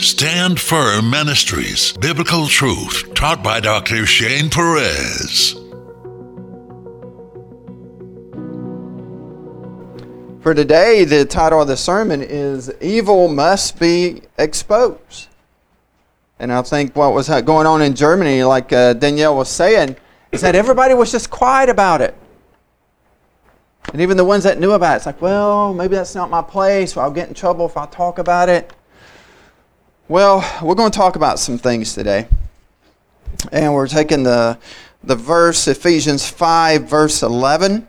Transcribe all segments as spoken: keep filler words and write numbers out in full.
Stand Firm Ministries, Biblical Truth, taught by Doctor Shane Perez. For today, the title of the sermon is Evil Must Be Exposed. And I think what was going on in Germany, like uh, Danielle was saying, is that everybody was just quiet about it. And even the ones that knew about it, it's like, well, maybe that's not my place, or I'll get in trouble if I talk about it. Well, we're going to talk about some things today. And we're taking the, the verse, Ephesians five, verse eleven,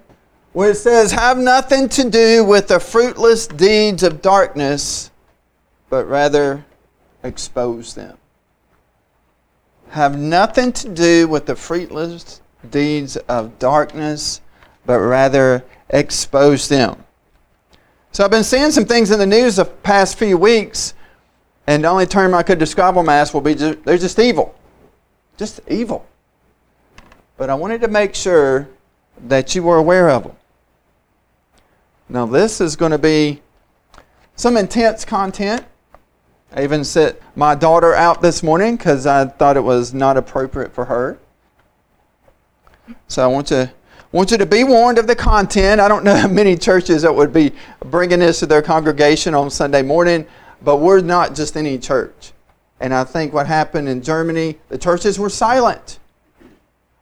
where it says, have nothing to do with the fruitless deeds of darkness, but rather expose them. Have nothing to do with the fruitless deeds of darkness, but rather expose them. So I've been seeing some things in the news the past few weeks, and the only term I could describe them as will be, just, they're just evil. Just evil. But I wanted to make sure that you were aware of them. Now this is going to be some intense content. I even sent my daughter out this morning because I thought it was not appropriate for her. So I want you want you to be warned of the content. I don't know many churches that would be bringing this to their congregation on Sunday morning, but we're not just any church. And I think what happened in Germany, the churches were silent.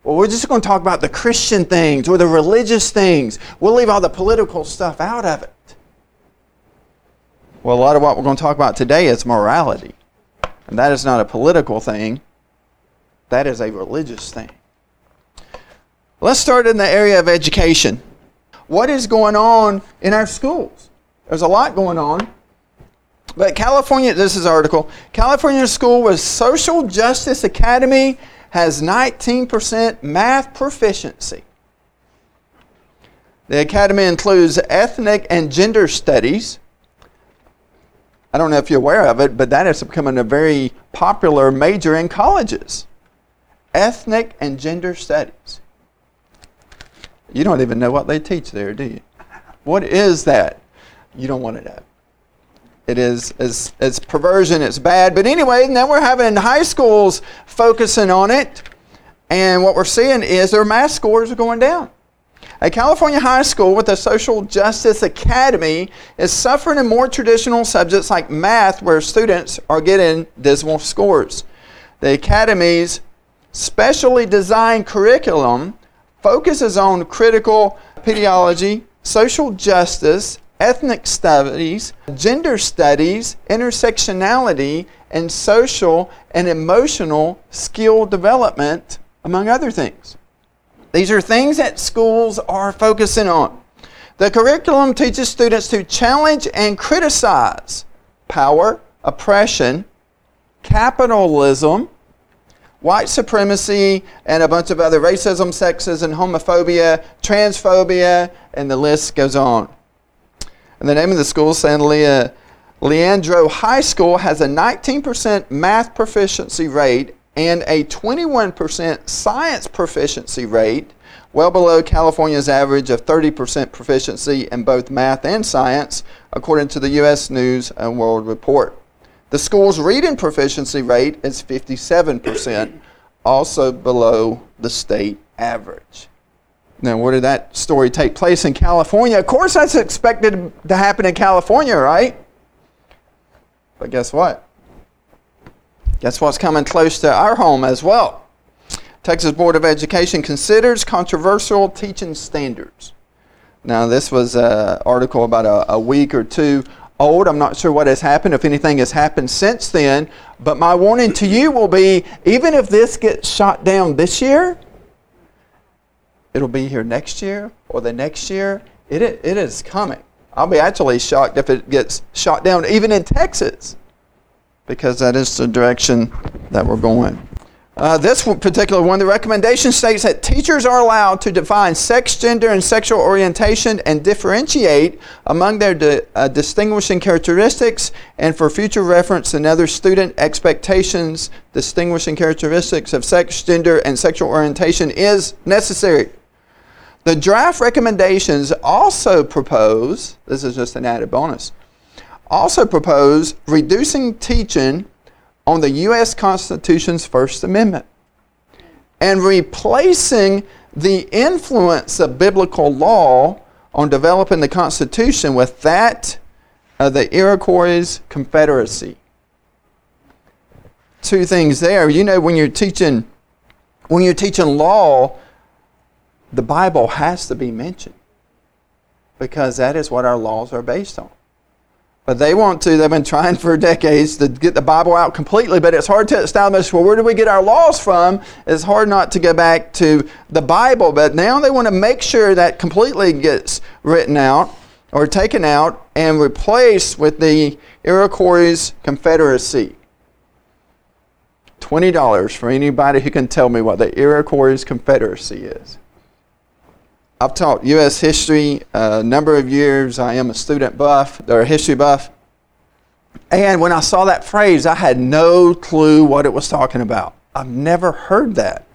Well, we're just going to talk about the Christian things or the religious things. We'll leave all the political stuff out of it. Well, a lot of what we're going to talk about today is morality. And that is not a political thing. That is a religious thing. Let's start in the area of education. What is going on in our schools? There's a lot going on. But California, this is an article, California School with Social Justice Academy has nineteen percent math proficiency. The academy includes ethnic and gender studies. I don't know if you're aware of it, but that is becoming a very popular major in colleges. Ethnic and gender studies. You don't even know what they teach there, do you? What is that? You don't want to know. It is, it's, it's perversion, it's bad. But anyway, now we're having high schools focusing on it. And what we're seeing is their math scores are going down. A California high school with a social justice academy is suffering in more traditional subjects like math, where students are getting dismal scores. The academy's specially designed curriculum focuses on critical pedagogy, social justice, ethnic studies, gender studies, intersectionality, and social and emotional skill development, among other things. These are things that schools are focusing on. The curriculum teaches students to challenge and criticize power, oppression, capitalism, white supremacy, and a bunch of other racism, sexism, homophobia, transphobia, and the list goes on. And the name of the school, San Leandro High School, has a nineteen percent math proficiency rate and a twenty-one percent science proficiency rate, well below California's average of thirty percent proficiency in both math and science, according to the U S News and World Report. The school's reading proficiency rate is fifty-seven percent, also below the state average. Now, where did that story take place? In California. Of course, that's expected to happen in California, right? But guess what? Guess what's coming close to our home as well? Texas Board of Education considers controversial teaching standards. Now, this was an article about a, a week or two old. I'm not sure what has happened, if anything has happened since then. But my warning to you will be, even if this gets shot down this year, it'll be here next year or the next year. It, it is coming. I'll be actually shocked if it gets shot down, even in Texas, because that is the direction that we're going. Uh, this particular one, the recommendation states that teachers are allowed to define sex, gender, and sexual orientation and differentiate among their di- uh, distinguishing characteristics, and for future reference and other student expectations, distinguishing characteristics of sex, gender, and sexual orientation is necessary. The draft recommendations also propose, this is just an added bonus, also propose reducing teaching on the U S Constitution's First Amendment and replacing the influence of biblical law on developing the Constitution with that of the Iroquois Confederacy. Two things there. You know, when you're teaching, when you're teaching law, the Bible has to be mentioned because that is what our laws are based on. But they want to, they've been trying for decades to get the Bible out completely, but it's hard to establish, well, where do we get our laws from? It's hard not to go back to the Bible, but now they want to make sure that completely gets written out or taken out and replaced with the Iroquois Confederacy. twenty dollars for anybody who can tell me what the Iroquois Confederacy is. I've taught U S history a number of years. I am a student buff, or a history buff. And when I saw that phrase, I had no clue what it was talking about. I've never heard that.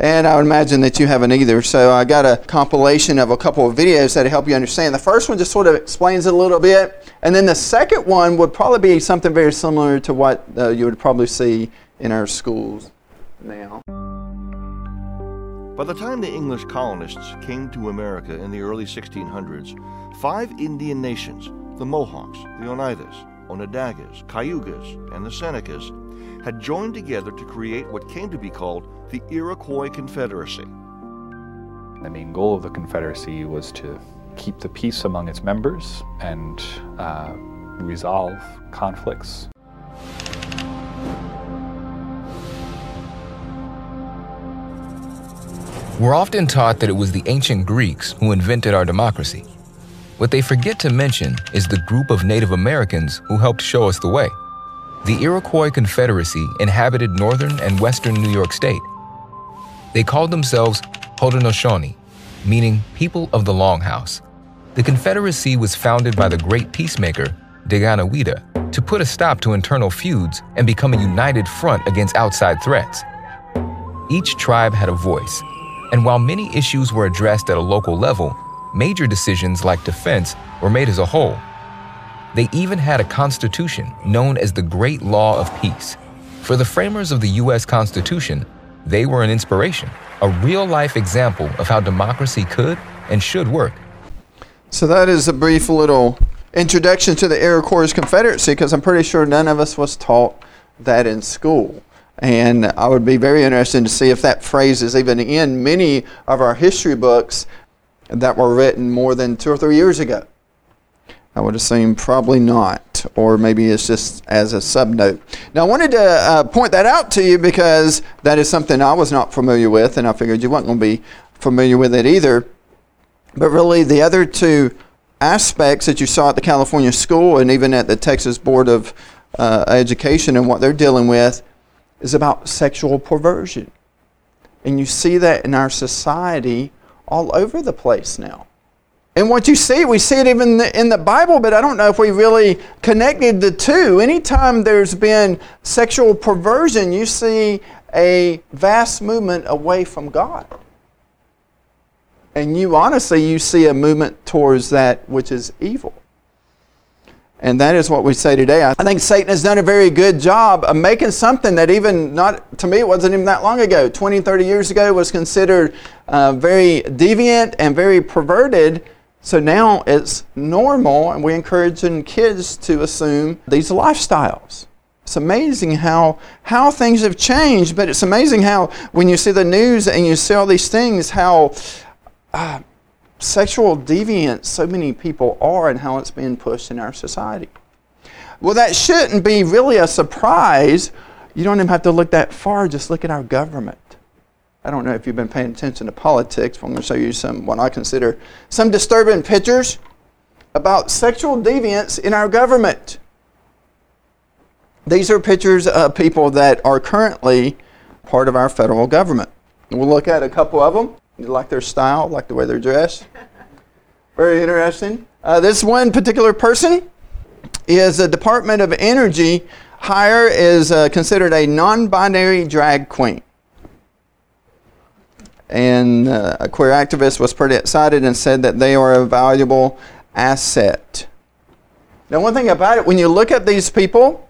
And I would imagine that you haven't either. So I got a compilation of a couple of videos that help you understand. The first one just sort of explains it a little bit. And then the second one would probably be something very similar to what uh, you would probably see in our schools now. By the time the English colonists came to America in the early sixteen hundreds, five Indian nations, the Mohawks, the Oneidas, Onondagas, Cayugas, and the Senecas, had joined together to create what came to be called the Iroquois Confederacy. The main goal of the Confederacy was to keep the peace among its members and uh, resolve conflicts. We're often taught that it was the ancient Greeks who invented our democracy. What they forget to mention is the group of Native Americans who helped show us the way. The Iroquois Confederacy inhabited northern and western New York State. They called themselves Haudenosaunee, meaning people of the Longhouse. The Confederacy was founded by the great peacemaker, Deganawida, to put a stop to internal feuds and become a united front against outside threats. Each tribe had a voice. And while many issues were addressed at a local level, major decisions like defense were made as a whole. They even had a constitution known as the Great Law of Peace. For the framers of the U S Constitution, they were an inspiration, a real-life example of how democracy could and should work. So that is a brief little introduction to the Iroquois Confederacy, because I'm pretty sure none of us was taught that in school. And I would be very interested to see if that phrase is even in many of our history books that were written more than two or three years ago. I would assume probably not, or maybe it's just as a subnote. Now, I wanted to uh, point that out to you because that is something I was not familiar with, and I figured you weren't going to be familiar with it either. But really, the other two aspects that you saw at the California School and even at the Texas Board of uh, Education and what they're dealing with is about sexual perversion. And you see that in our society all over the place now. And what you see, we see it even in the, in the Bible, but I don't know if we really connected the two. Anytime there's been sexual perversion, you see a vast movement away from God. And you honestly, you see a movement towards that which is evil. And that is what we say today. I think Satan has done a very good job of making something that even not, to me, it wasn't even that long ago, twenty, thirty years ago, was considered uh, very deviant and very perverted. So now it's normal, and we're encouraging kids to assume these lifestyles. It's amazing how, how things have changed, but it's amazing how when you see the news and you see all these things, how uh, sexual deviance so many people are and how it's being pushed in our society. Well, that shouldn't be really a surprise. You don't even have to look that far. Just look at our government. I don't know if you've been paying attention to politics, but I'm going to show you some, what I consider, some disturbing pictures about sexual deviance in our government. These are pictures of people that are currently part of our federal government. We'll look at a couple of them. You like their style, like the way they're dressed. Very interesting. Uh, this one particular person is the Department of Energy hire is uh, considered a non-binary drag queen. And uh, a queer activist was pretty excited and said that they are a valuable asset. Now, one thing about it, when you look at these people,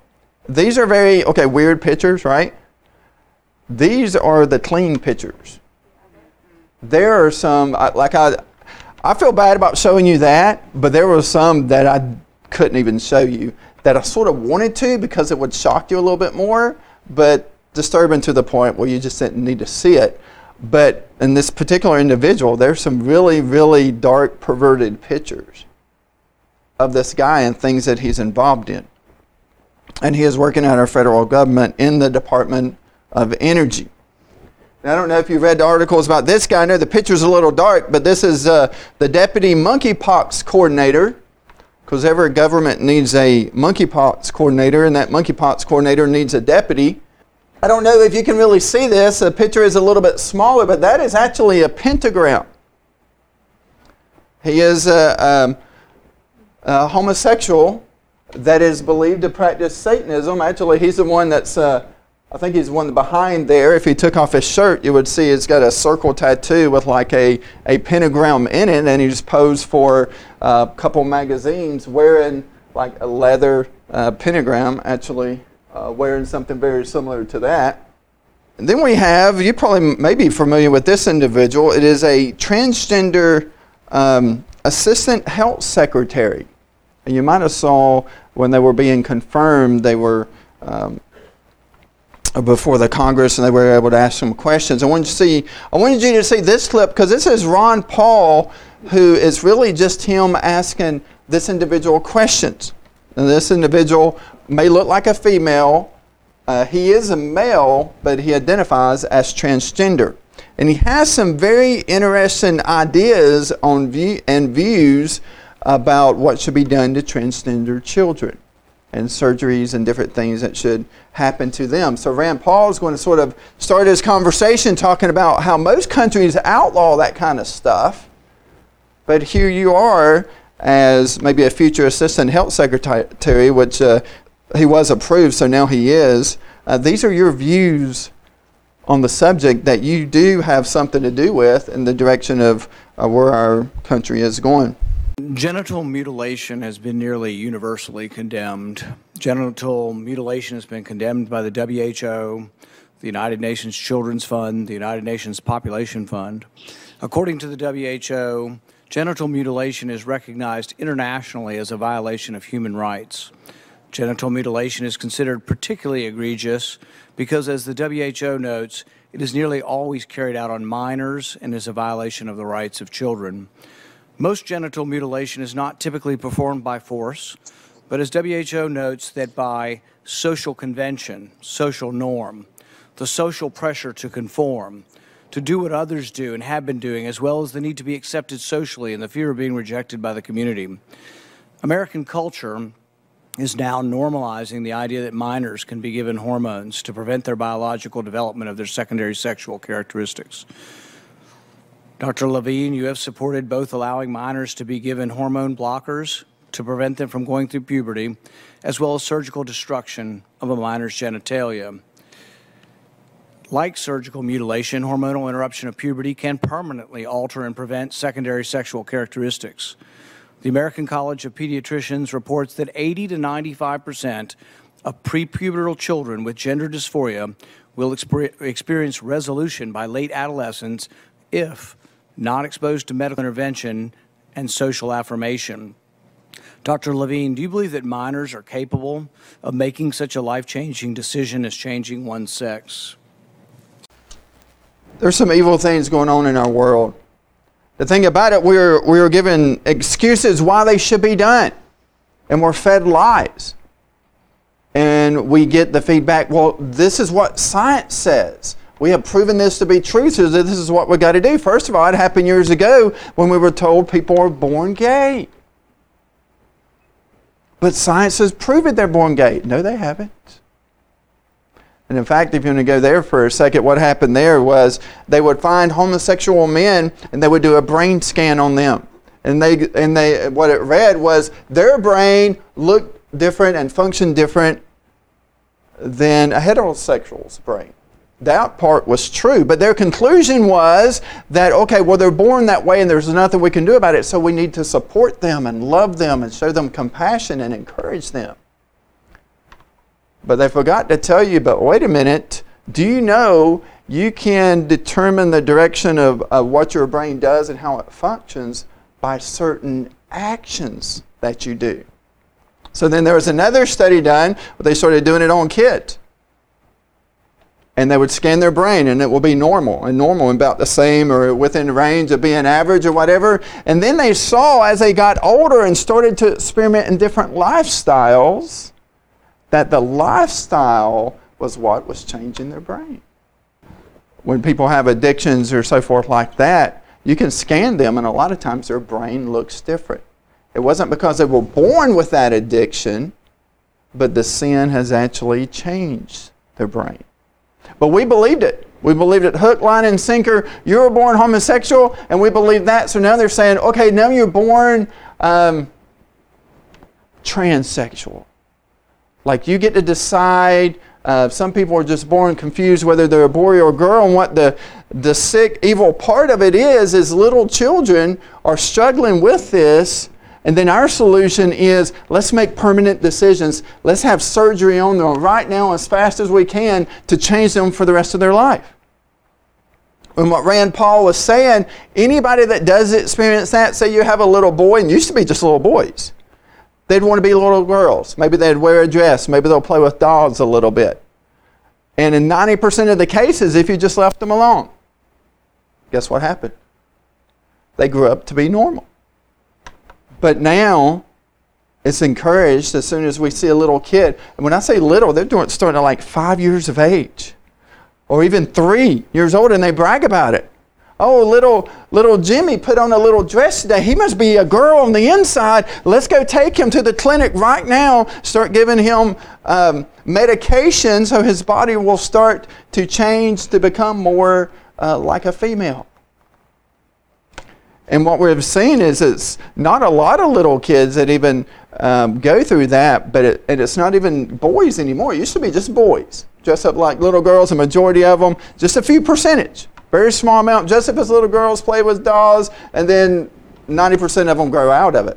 these are very, okay, weird pictures, right? These are the clean pictures. There are some, like I, I feel bad about showing you that, but there were some that I couldn't even show you that I sort of wanted to because it would shock you a little bit more, but disturbing to the point where you just didn't need to see it. But in this particular individual, there's some really, really dark, perverted pictures of this guy and things that he's involved in. And he is working at our federal government in the Department of Energy. Now, I don't know if you've read the articles about this guy. I know the picture's a little dark, but this is uh, the deputy monkeypox coordinator, because every government needs a monkeypox coordinator, and that monkeypox coordinator needs a deputy. I don't know if you can really see this. The picture is a little bit smaller, but that is actually a pentagram. He is a, um, a homosexual that is believed to practice Satanism. Actually, he's the one that's, uh, I think he's the one behind there. If he took off his shirt, you would see he's got a circle tattoo with like a, a pentagram in it, and he's posed for a couple magazines wearing like a leather uh, pentagram, actually. Uh, wearing something very similar to that. And then we have, you probably may be familiar with this individual, it is a transgender um, assistant health secretary. And you might have saw when they were being confirmed, they were um, before the Congress, and they were able to ask some questions. I wanted, to see, I wanted you to see this clip, because this is Rand Paul, who is really just him asking this individual questions. And this individual may look like a female. Uh, he is a male, but he identifies as transgender. And he has some very interesting ideas on view and views about what should be done to transgender children and surgeries and different things that should happen to them. So Rand Paul is going to sort of start his conversation talking about how most countries outlaw that kind of stuff. But here you are, as maybe a future assistant health secretary, which uh, he was approved, so now he is. Uh, these are your views on the subject that you do have something to do with in the direction of uh, where our country is going. Genital mutilation has been nearly universally condemned. Genital mutilation has been condemned by the W H O, the United Nations Children's Fund, the United Nations Population Fund. According to the W H O, genital mutilation is recognized internationally as a violation of human rights. Genital mutilation is considered particularly egregious because, as the W H O notes, it is nearly always carried out on minors and is a violation of the rights of children. Most genital mutilation is not typically performed by force, but as W H O notes, that by social convention, social norm, the social pressure to conform, to do what others do and have been doing, as well as the need to be accepted socially and the fear of being rejected by the community. American culture is now normalizing the idea that minors can be given hormones to prevent their biological development of their secondary sexual characteristics. Doctor Levine, you have supported both allowing minors to be given hormone blockers to prevent them from going through puberty, as well as surgical destruction of a minor's genitalia. Like surgical mutilation, hormonal interruption of puberty can permanently alter and prevent secondary sexual characteristics. The American College of Pediatricians reports that eighty to ninety-five percent of prepubertal children with gender dysphoria will exper- experience resolution by late adolescence if not exposed to medical intervention and social affirmation. Doctor Levine, do you believe that minors are capable of making such a life-changing decision as changing one's sex? There's some evil things going on in our world. The thing about it, we're, we're given excuses why they should be done. And we're fed lies. And we get the feedback, well, this is what science says. We have proven this to be true, so this is what we got to do. First of all, it happened years ago when we were told people are born gay. But science has proven they're born gay. No, they haven't. And in fact, if you want to go there for a second, what happened there was they would find homosexual men and they would do a brain scan on them. And they and they what it read was their brain looked different and functioned different than a heterosexual's brain. That part was true, but their conclusion was that, okay, well, they're born that way and there's nothing we can do about it, so we need to support them and love them and show them compassion and encourage them. But they forgot to tell you, but wait a minute, do you know you can determine the direction of, of what your brain does and how it functions by certain actions that you do? So then there was another study done, but they started doing it on kids. And they would scan their brain, and it will be normal, and normal about the same or within range of being average or whatever. And then they saw as they got older and started to experiment in different lifestyles, that the lifestyle was what was changing their brain. When people have addictions or so forth like that, you can scan them, and a lot of times their brain looks different. It wasn't because they were born with that addiction, but the sin has actually changed their brain. But we believed it. We believed it hook, line, and sinker. You were born homosexual, and we believed that. So now they're saying, okay, now you're born um, transsexual. Like you get to decide. Uh, some people are just born confused whether they're a boy or a girl. And what the, the sick, evil part of it is, is little children are struggling with this. And then our solution is, let's make permanent decisions. Let's have surgery on them right now as fast as we can to change them for the rest of their life. And what Rand Paul was saying, anybody that does experience that, say you have a little boy, and used to be just little boys, they'd want to be little girls. Maybe they'd wear a dress. Maybe they'll play with dolls a little bit. And in ninety percent of the cases, if you just left them alone, guess what happened? They grew up to be normal. But now, it's encouraged as soon as we see a little kid. And when I say little, they're doing, starting at like five years of age. Or even three years old, and they brag about it. Oh, little little Jimmy put on a little dress today. He must be a girl on the inside. Let's go take him to the clinic right now. Start giving him um, medication so his body will start to change to become more uh, like a female. And what we've seen is it's not a lot of little kids that even um, go through that, but it, and it's not even boys anymore. It used to be just boys, dressed up like little girls, a majority of them, just a few percentage. Very small amount. Just as little girls play with dolls, and then ninety percent of them grow out of it.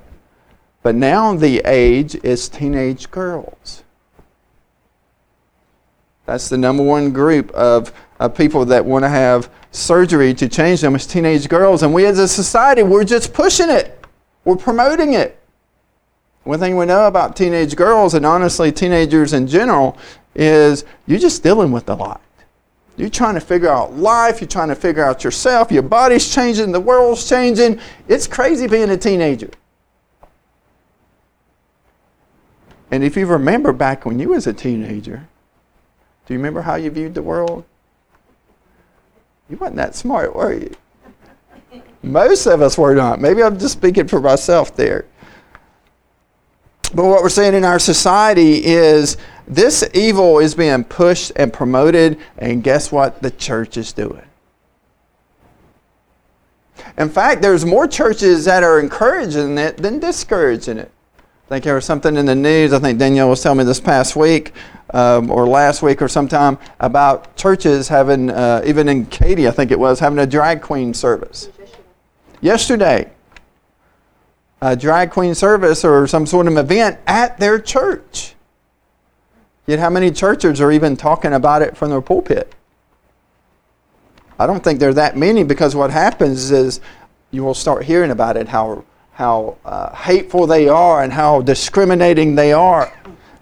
But now the age is teenage girls. That's the number one group of uh, people that want to have surgery to change them is teenage girls. And we as a society, we're just pushing it. We're promoting it. One thing we know about teenage girls, and honestly teenagers in general, is you're just dealing with a lot. You're trying to figure out life. You're trying to figure out yourself. Your body's changing. The world's changing. It's crazy being a teenager. And if you remember back when you was a teenager, do you remember how you viewed the world? You weren't that smart, were you? Most of us were not. Maybe I'm just speaking for myself there. But what we're seeing in our society is this evil is being pushed and promoted, and guess what the church is doing? In fact, there's more churches that are encouraging it than discouraging it. I think there was something in the news, I think Danielle was telling me this past week, um, or last week or sometime, about churches having, uh, even in Katy I think it was, having a drag queen service. Yesterday. A drag queen service or some sort of event at their church. Yet how many churches are even talking about it from their pulpit? I don't think there are that many, because what happens is you will start hearing about it, how how uh, hateful they are and how discriminating they are.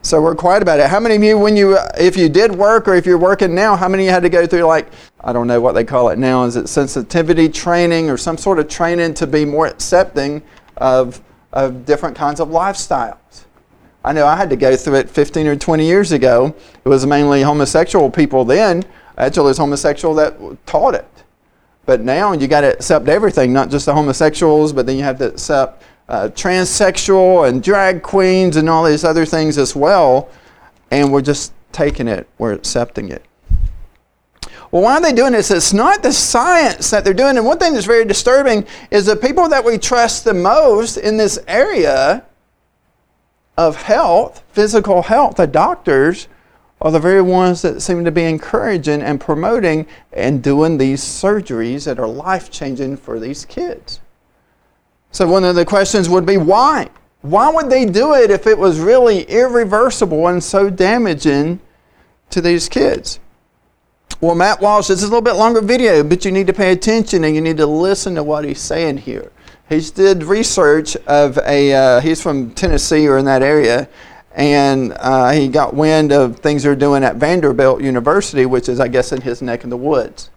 So we're quiet about it. How many of you, when you, if you did work or if you're working now, how many of you had to go through, like, I don't know what they call it now, is it sensitivity training or some sort of training to be more accepting Of, of different kinds of lifestyles? I know I had to go through it fifteen or twenty years ago. It was mainly homosexual people then. Actually, it was homosexual that taught it. But now you got to accept everything, not just the homosexuals, but then you have to accept uh, transsexual and drag queens and all these other things as well. And we're just taking it. We're accepting it. Well, why are they doing this? It's not the science that they're doing. And one thing that's very disturbing is the people that we trust the most in this area of health, physical health, the doctors, are the very ones that seem to be encouraging and promoting and doing these surgeries that are life-changing for these kids. So one of the questions would be, why? Why would they do it if it was really irreversible and so damaging to these kids? Well, Matt Walsh, this is a little bit longer video, but you need to pay attention and you need to listen to what he's saying here. He's did research of a, uh, he's from Tennessee or in that area, and uh, he got wind of things they're doing at Vanderbilt University, which is, I guess, in his neck of the woods.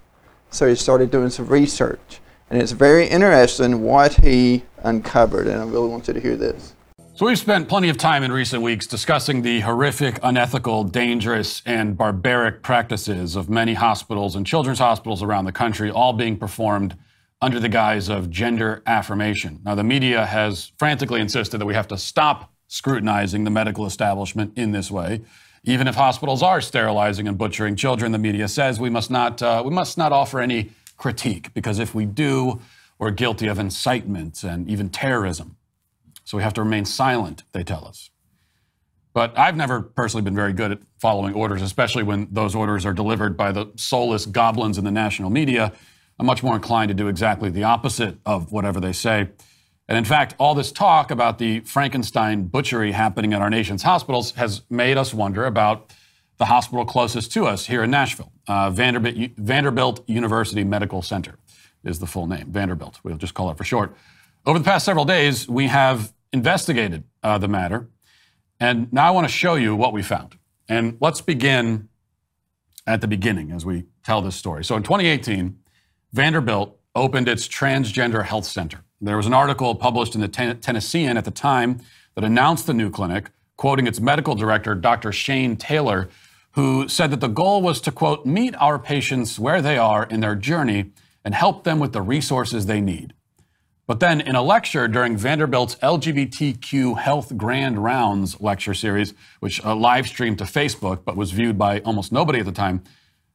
So he started doing some research. And it's very interesting what he uncovered, and I really want you to hear this. So we've spent plenty of time in recent weeks discussing the horrific, unethical, dangerous, and barbaric practices of many hospitals and children's hospitals around the country, all being performed under the guise of gender affirmation. Now, the media has frantically insisted that we have to stop scrutinizing the medical establishment in this way. Even if hospitals are sterilizing and butchering children, the media says we must not, uh, we must not offer any critique, because if we do, we're guilty of incitement and even terrorism. So we have to remain silent, they tell us. But I've never personally been very good at following orders, especially when those orders are delivered by the soulless goblins in the national media. I'm much more inclined to do exactly the opposite of whatever they say. And in fact, all this talk about the Frankenstein butchery happening at our nation's hospitals has made us wonder about the hospital closest to us here in Nashville. Uh, Vanderbilt, Vanderbilt University Medical Center is the full name, Vanderbilt. We'll just call it for short. Over the past several days, we have investigated uh, the matter, and now I want to show you what we found. And let's begin at the beginning as we tell this story. So in twenty eighteen, Vanderbilt opened its transgender health center. There was an article published in the Ten- Tennessean at the time that announced the new clinic, quoting its medical director, Doctor Shane Taylor, who said that the goal was to, quote, meet our patients where they are in their journey and help them with the resources they need. But then in a lecture during Vanderbilt's L G B T Q Health Grand Rounds lecture series, which uh, live streamed to Facebook but was viewed by almost nobody at the time,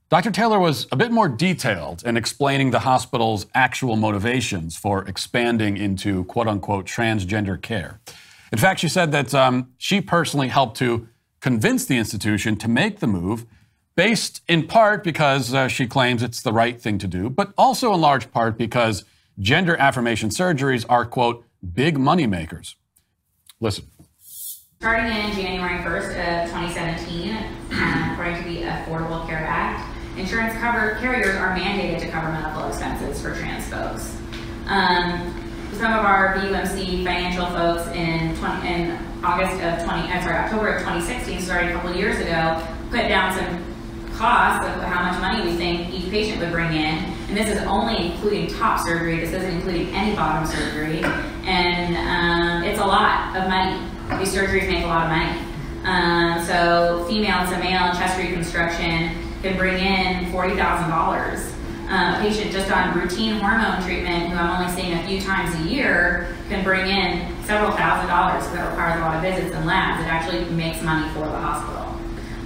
Doctor Taylor was a bit more detailed in explaining the hospital's actual motivations for expanding into quote-unquote transgender care. In fact, she said that um, she personally helped to convince the institution to make the move, based in part because uh, she claims it's the right thing to do, but also in large part because gender affirmation surgeries are, quote, big money makers. Listen. Starting in January first of twenty seventeen, according to the Affordable Care Act, insurance cover carriers are mandated to cover medical expenses for trans folks. Um, some of our V U M C financial folks in, twenty, in August of twenty, I'm sorry, October of twenty sixteen, started a couple of years ago, put down some costs of how much money we think each patient would bring in, and this is only including top surgery. This isn't including any bottom surgery, and um, it's a lot of money. These surgeries make a lot of money. Um, so female to male chest reconstruction can bring in forty thousand dollars. A patient just on routine hormone treatment, who I'm only seeing a few times a year, can bring in several thousand dollars. So that requires a lot of visits and labs. It actually makes money for the hospital.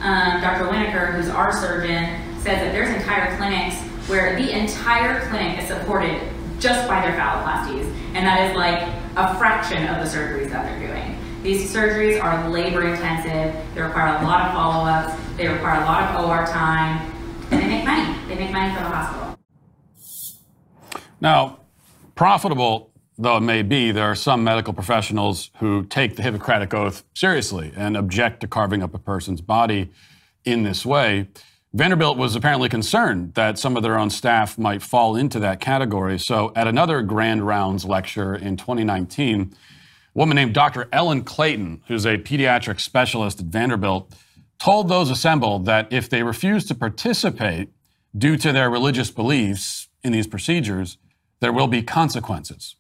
Um, Doctor Winokur, who's our surgeon, says that there's entire clinics where the entire clinic is supported just by their phalloplasties, and that is like a fraction of the surgeries that they're doing. These surgeries are labor intensive, they require a lot of follow-ups, they require a lot of O R time, and they make money. They make money for the hospital. Now, profitable though it may be, there are some medical professionals who take the Hippocratic Oath seriously and object to carving up a person's body in this way. Vanderbilt was apparently concerned that some of their own staff might fall into that category. So at another Grand Rounds lecture in twenty nineteen, a woman named Doctor Ellen Clayton, who's a pediatric specialist at Vanderbilt, told those assembled that if they refused to participate due to their religious beliefs in these procedures, there will be consequences.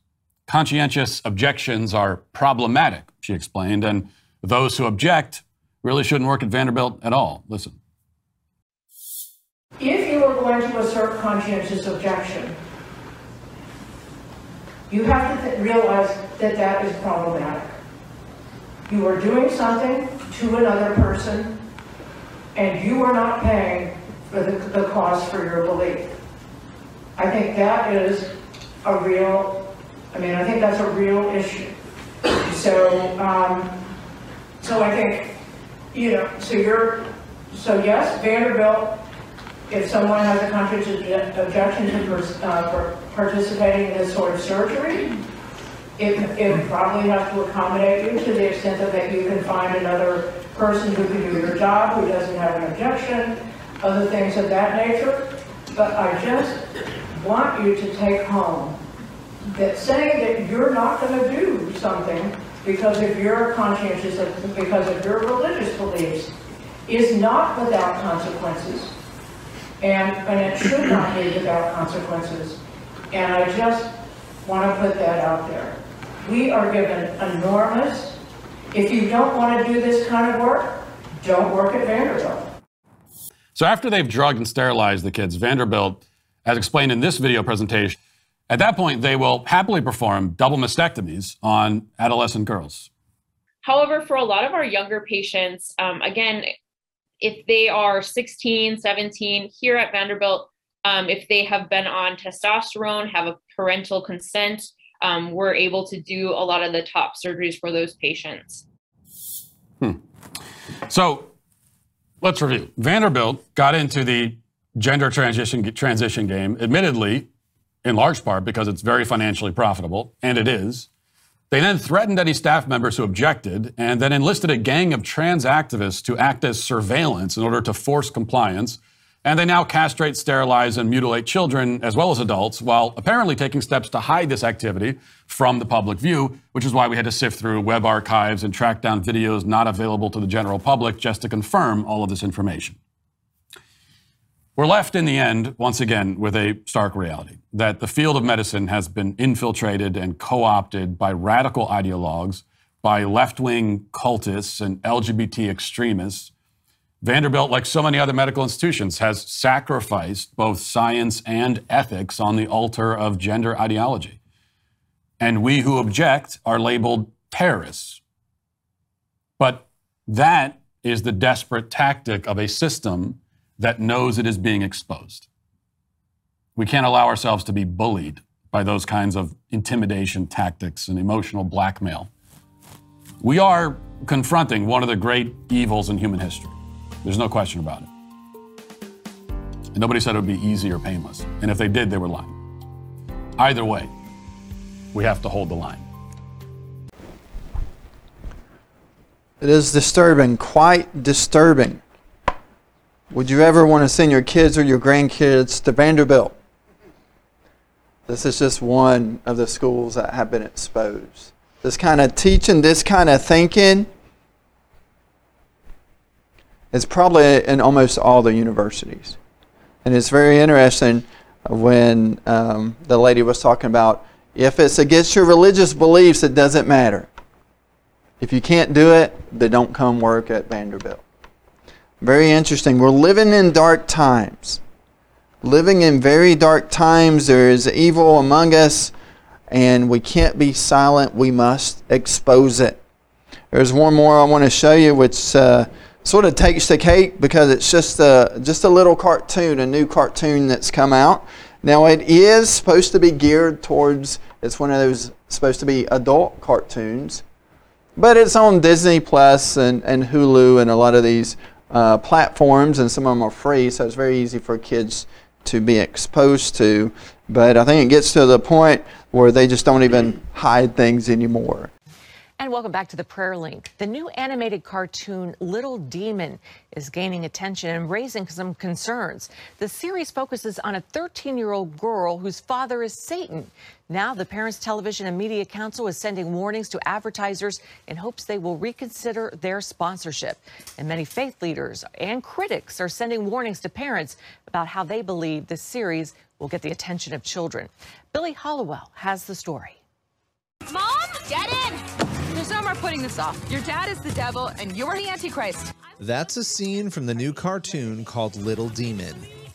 Conscientious objections are problematic, she explained, and those who object really shouldn't work at Vanderbilt at all. Listen. If you are going to assert conscientious objection, you have to th- realize that that is problematic. You are doing something to another person, and you are not paying for the, the cost for your belief. I think that is a real I mean, I think that's a real issue. So, um, so I think, you know, so you're, so yes, Vanderbilt, if someone has a conscientious objection to pers- uh, for participating in this sort of surgery, It, it would probably have to accommodate you to the extent that you can find another person who can do your job, who doesn't have an objection, other things of that nature. But I just want you to take home that saying that you're not going to do something because of your conscientious, because of your religious beliefs, is not without consequences, and, and it should not be without consequences. And I just want to put that out there. We are given enormous, if you don't want to do this kind of work, don't work at Vanderbilt. So after they've drugged and sterilized the kids, Vanderbilt, as explained in this video presentation, at that point, they will happily perform double mastectomies on adolescent girls. However, for a lot of our younger patients, um, again, if they are sixteen, seventeen, here at Vanderbilt, um, if they have been on testosterone, have a parental consent, Um, we're able to do a lot of the top surgeries for those patients. Hmm. So let's review. Vanderbilt got into the gender transition transition game, admittedly, in large part because it's very financially profitable, and it is. They then threatened any staff members who objected, and then enlisted a gang of trans activists to act as surveillance in order to force compliance. And they now castrate, sterilize, and mutilate children as well as adults, while apparently taking steps to hide this activity from the public view, which is why we had to sift through web archives and track down videos not available to the general public just to confirm all of this information. We're left in the end, once again, with a stark reality that the field of medicine has been infiltrated and co-opted by radical ideologues, by left-wing cultists and L G B T extremists. Vanderbilt, like so many other medical institutions, has sacrificed both science and ethics on the altar of gender ideology. And we who object are labeled terrorists. But that is the desperate tactic of a system that knows it is being exposed. We can't allow ourselves to be bullied by those kinds of intimidation tactics and emotional blackmail. We are confronting one of the great evils in human history. There's no question about it. And nobody said it would be easy or painless. And if they did, they were lying. Either way, we have to hold the line. It is disturbing, quite disturbing. Would you ever want to send your kids or your grandkids to Vanderbilt? This is just one of the schools that have been exposed. This kind of teaching, this kind of thinking, it's probably in almost all the universities. And it's very interesting when um, the lady was talking about, if it's against your religious beliefs, it doesn't matter. If you can't do it, then don't come work at Vanderbilt. Very interesting. We're living in dark times. Living in very dark times. There is evil among us, and we can't be silent. We must expose it. There's one more I want to show you, which... Uh, sort of takes the cake because it's just a, just a little cartoon, a new cartoon that's come out. Now it is supposed to be geared towards, it's one of those supposed to be adult cartoons, but it's on Disney Plus and, and Hulu and a lot of these uh, platforms, and some of them are free, so it's very easy for kids to be exposed to. But I think it gets to the point where they just don't even hide things anymore. And welcome back to The Prayer Link. The new animated cartoon, Little Demon, is gaining attention and raising some concerns. The series focuses on a thirteen-year-old girl whose father is Satan. Now, the Parents Television and Media Council is sending warnings to advertisers in hopes they will reconsider their sponsorship. And many faith leaders and critics are sending warnings to parents about how they believe the series will get the attention of children. Billy Hollowell has the story. Mom, get in! There's no more putting this off. Your dad is the devil and you're the Antichrist. That's a scene from the new cartoon called Little Demon.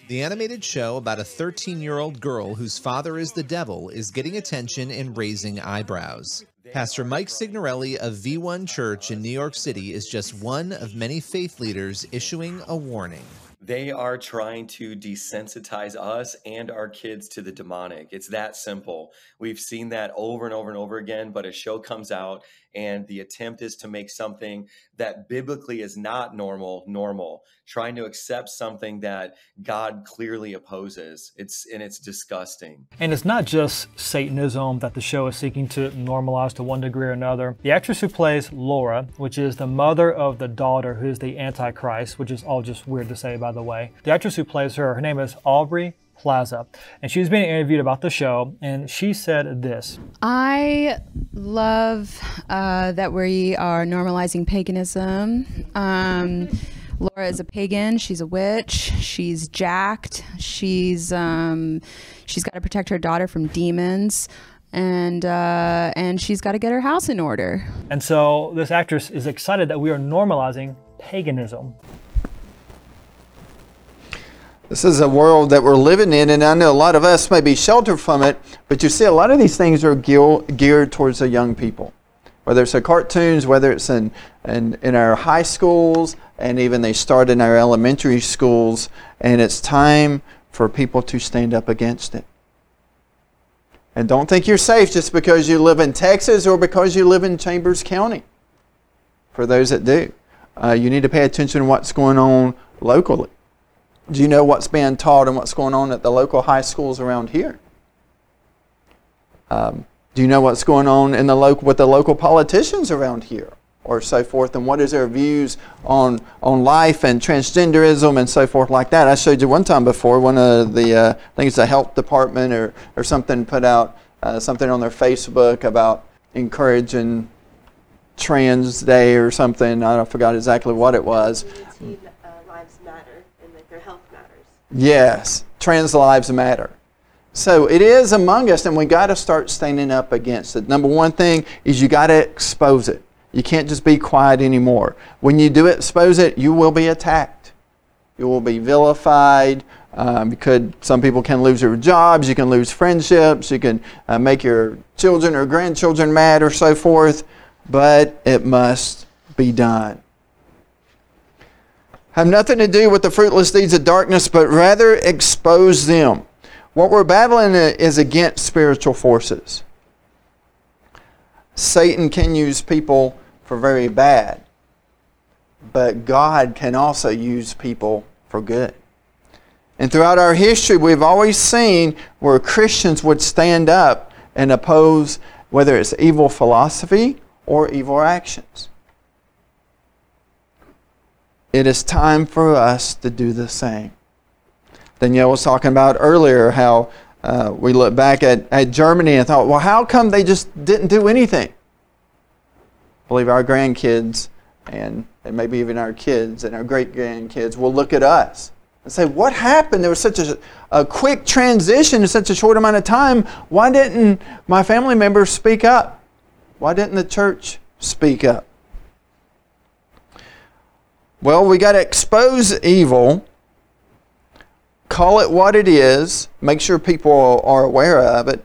The animated show about a thirteen-year-old girl whose father is the devil is getting attention and raising eyebrows. Pastor Mike Signorelli of V one Church in New York City is just one of many faith leaders issuing a warning. They are trying to desensitize us and our kids to the demonic. It's that simple. We've seen that over and over and over again, but a show comes out And the attempt is to make something that biblically is not normal, normal, trying to accept something that God clearly opposes. It's, and it's disgusting. And it's not just Satanism that the show is seeking to normalize to one degree or another. The actress who plays Laura, which is the mother of the daughter who's the Antichrist, which is all just weird to say, by the way. The actress who plays her, her name is Aubrey Plaza, and she's being interviewed about the show, and she said this. I love uh, that we are normalizing paganism. Um, Laura is a pagan, she's a witch, she's jacked, she's, um, she's got to protect her daughter from demons. And uh, and she's got to get her house in order. And so this actress is excited that we are normalizing paganism. This is a world that we're living in, and I know a lot of us may be sheltered from it, but you see a lot of these things are geared towards the young people. Whether it's in cartoons, whether it's in, in, in our high schools, and even they start in our elementary schools, and it's time for people to stand up against it. And don't think you're safe just because you live in Texas or because you live in Chambers County. For those that do, uh, you need to pay attention to what's going on locally. Do you know what's being taught and what's going on at the local high schools around here? Um, do you know what's going on in the local, with the local politicians around here or so forth? And what is their views on, on life and transgenderism and so forth like that? I showed you one time before, one of the, uh, I think it's the health department or, or something put out uh, something on their Facebook about encouraging trans day or something. I don't, forgot exactly what it was. T V, uh, lives matter and that their health matters. Yes, trans lives matter. So it is among us, and we got to start standing up against it. Number one thing is you got to expose it. You can't just be quiet anymore. When you do expose it, you will be attacked. You will be vilified. Um, you could, some people can lose their jobs. You can lose friendships. You can uh, make your children or grandchildren mad or so forth. But it must be done. Have nothing to do with the fruitless deeds of darkness, but rather expose them. What we're battling is against spiritual forces. Satan can use people for very bad, but God can also use people for good. And throughout our history, we've always seen where Christians would stand up and oppose whether it's evil philosophy or evil actions. It is time for us to do the same. Danielle was talking about earlier how uh, we look back at, at Germany and thought, well, how come they just didn't do anything? I believe our grandkids and, and maybe even our kids and our great-grandkids will look at us and say, what happened? There was such a, a quick transition in such a short amount of time. Why didn't my family members speak up? Why didn't the church speak up? Well, we got to expose evil, call it what it is, make sure people are aware of it,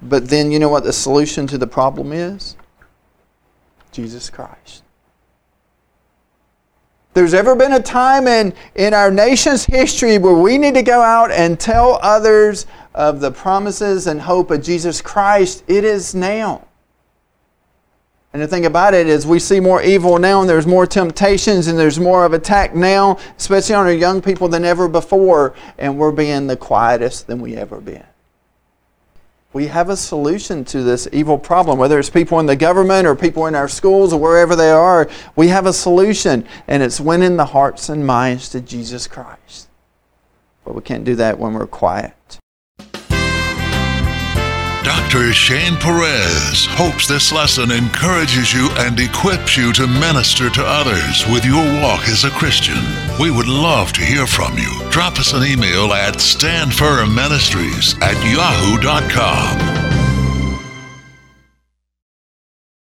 but then you know what the solution to the problem is? Jesus Christ. There's ever been a time in, in our nation's history where we need to go out and tell others of the promises and hope of Jesus Christ. It is now. And the thing about it is we see more evil now, and there's more temptations, and there's more of attack now, especially on our young people, than ever before. And we're being the quietest than we ever been. We have a solution to this evil problem, whether it's people in the government or people in our schools or wherever they are. We have a solution, and it's winning the hearts and minds to Jesus Christ. But we can't do that when we're quiet. Doctor Shane Perez hopes this lesson encourages you and equips you to minister to others with your walk as a Christian. We would love to hear from you. Drop us an email at Stand Firm Ministries at yahoo dot com.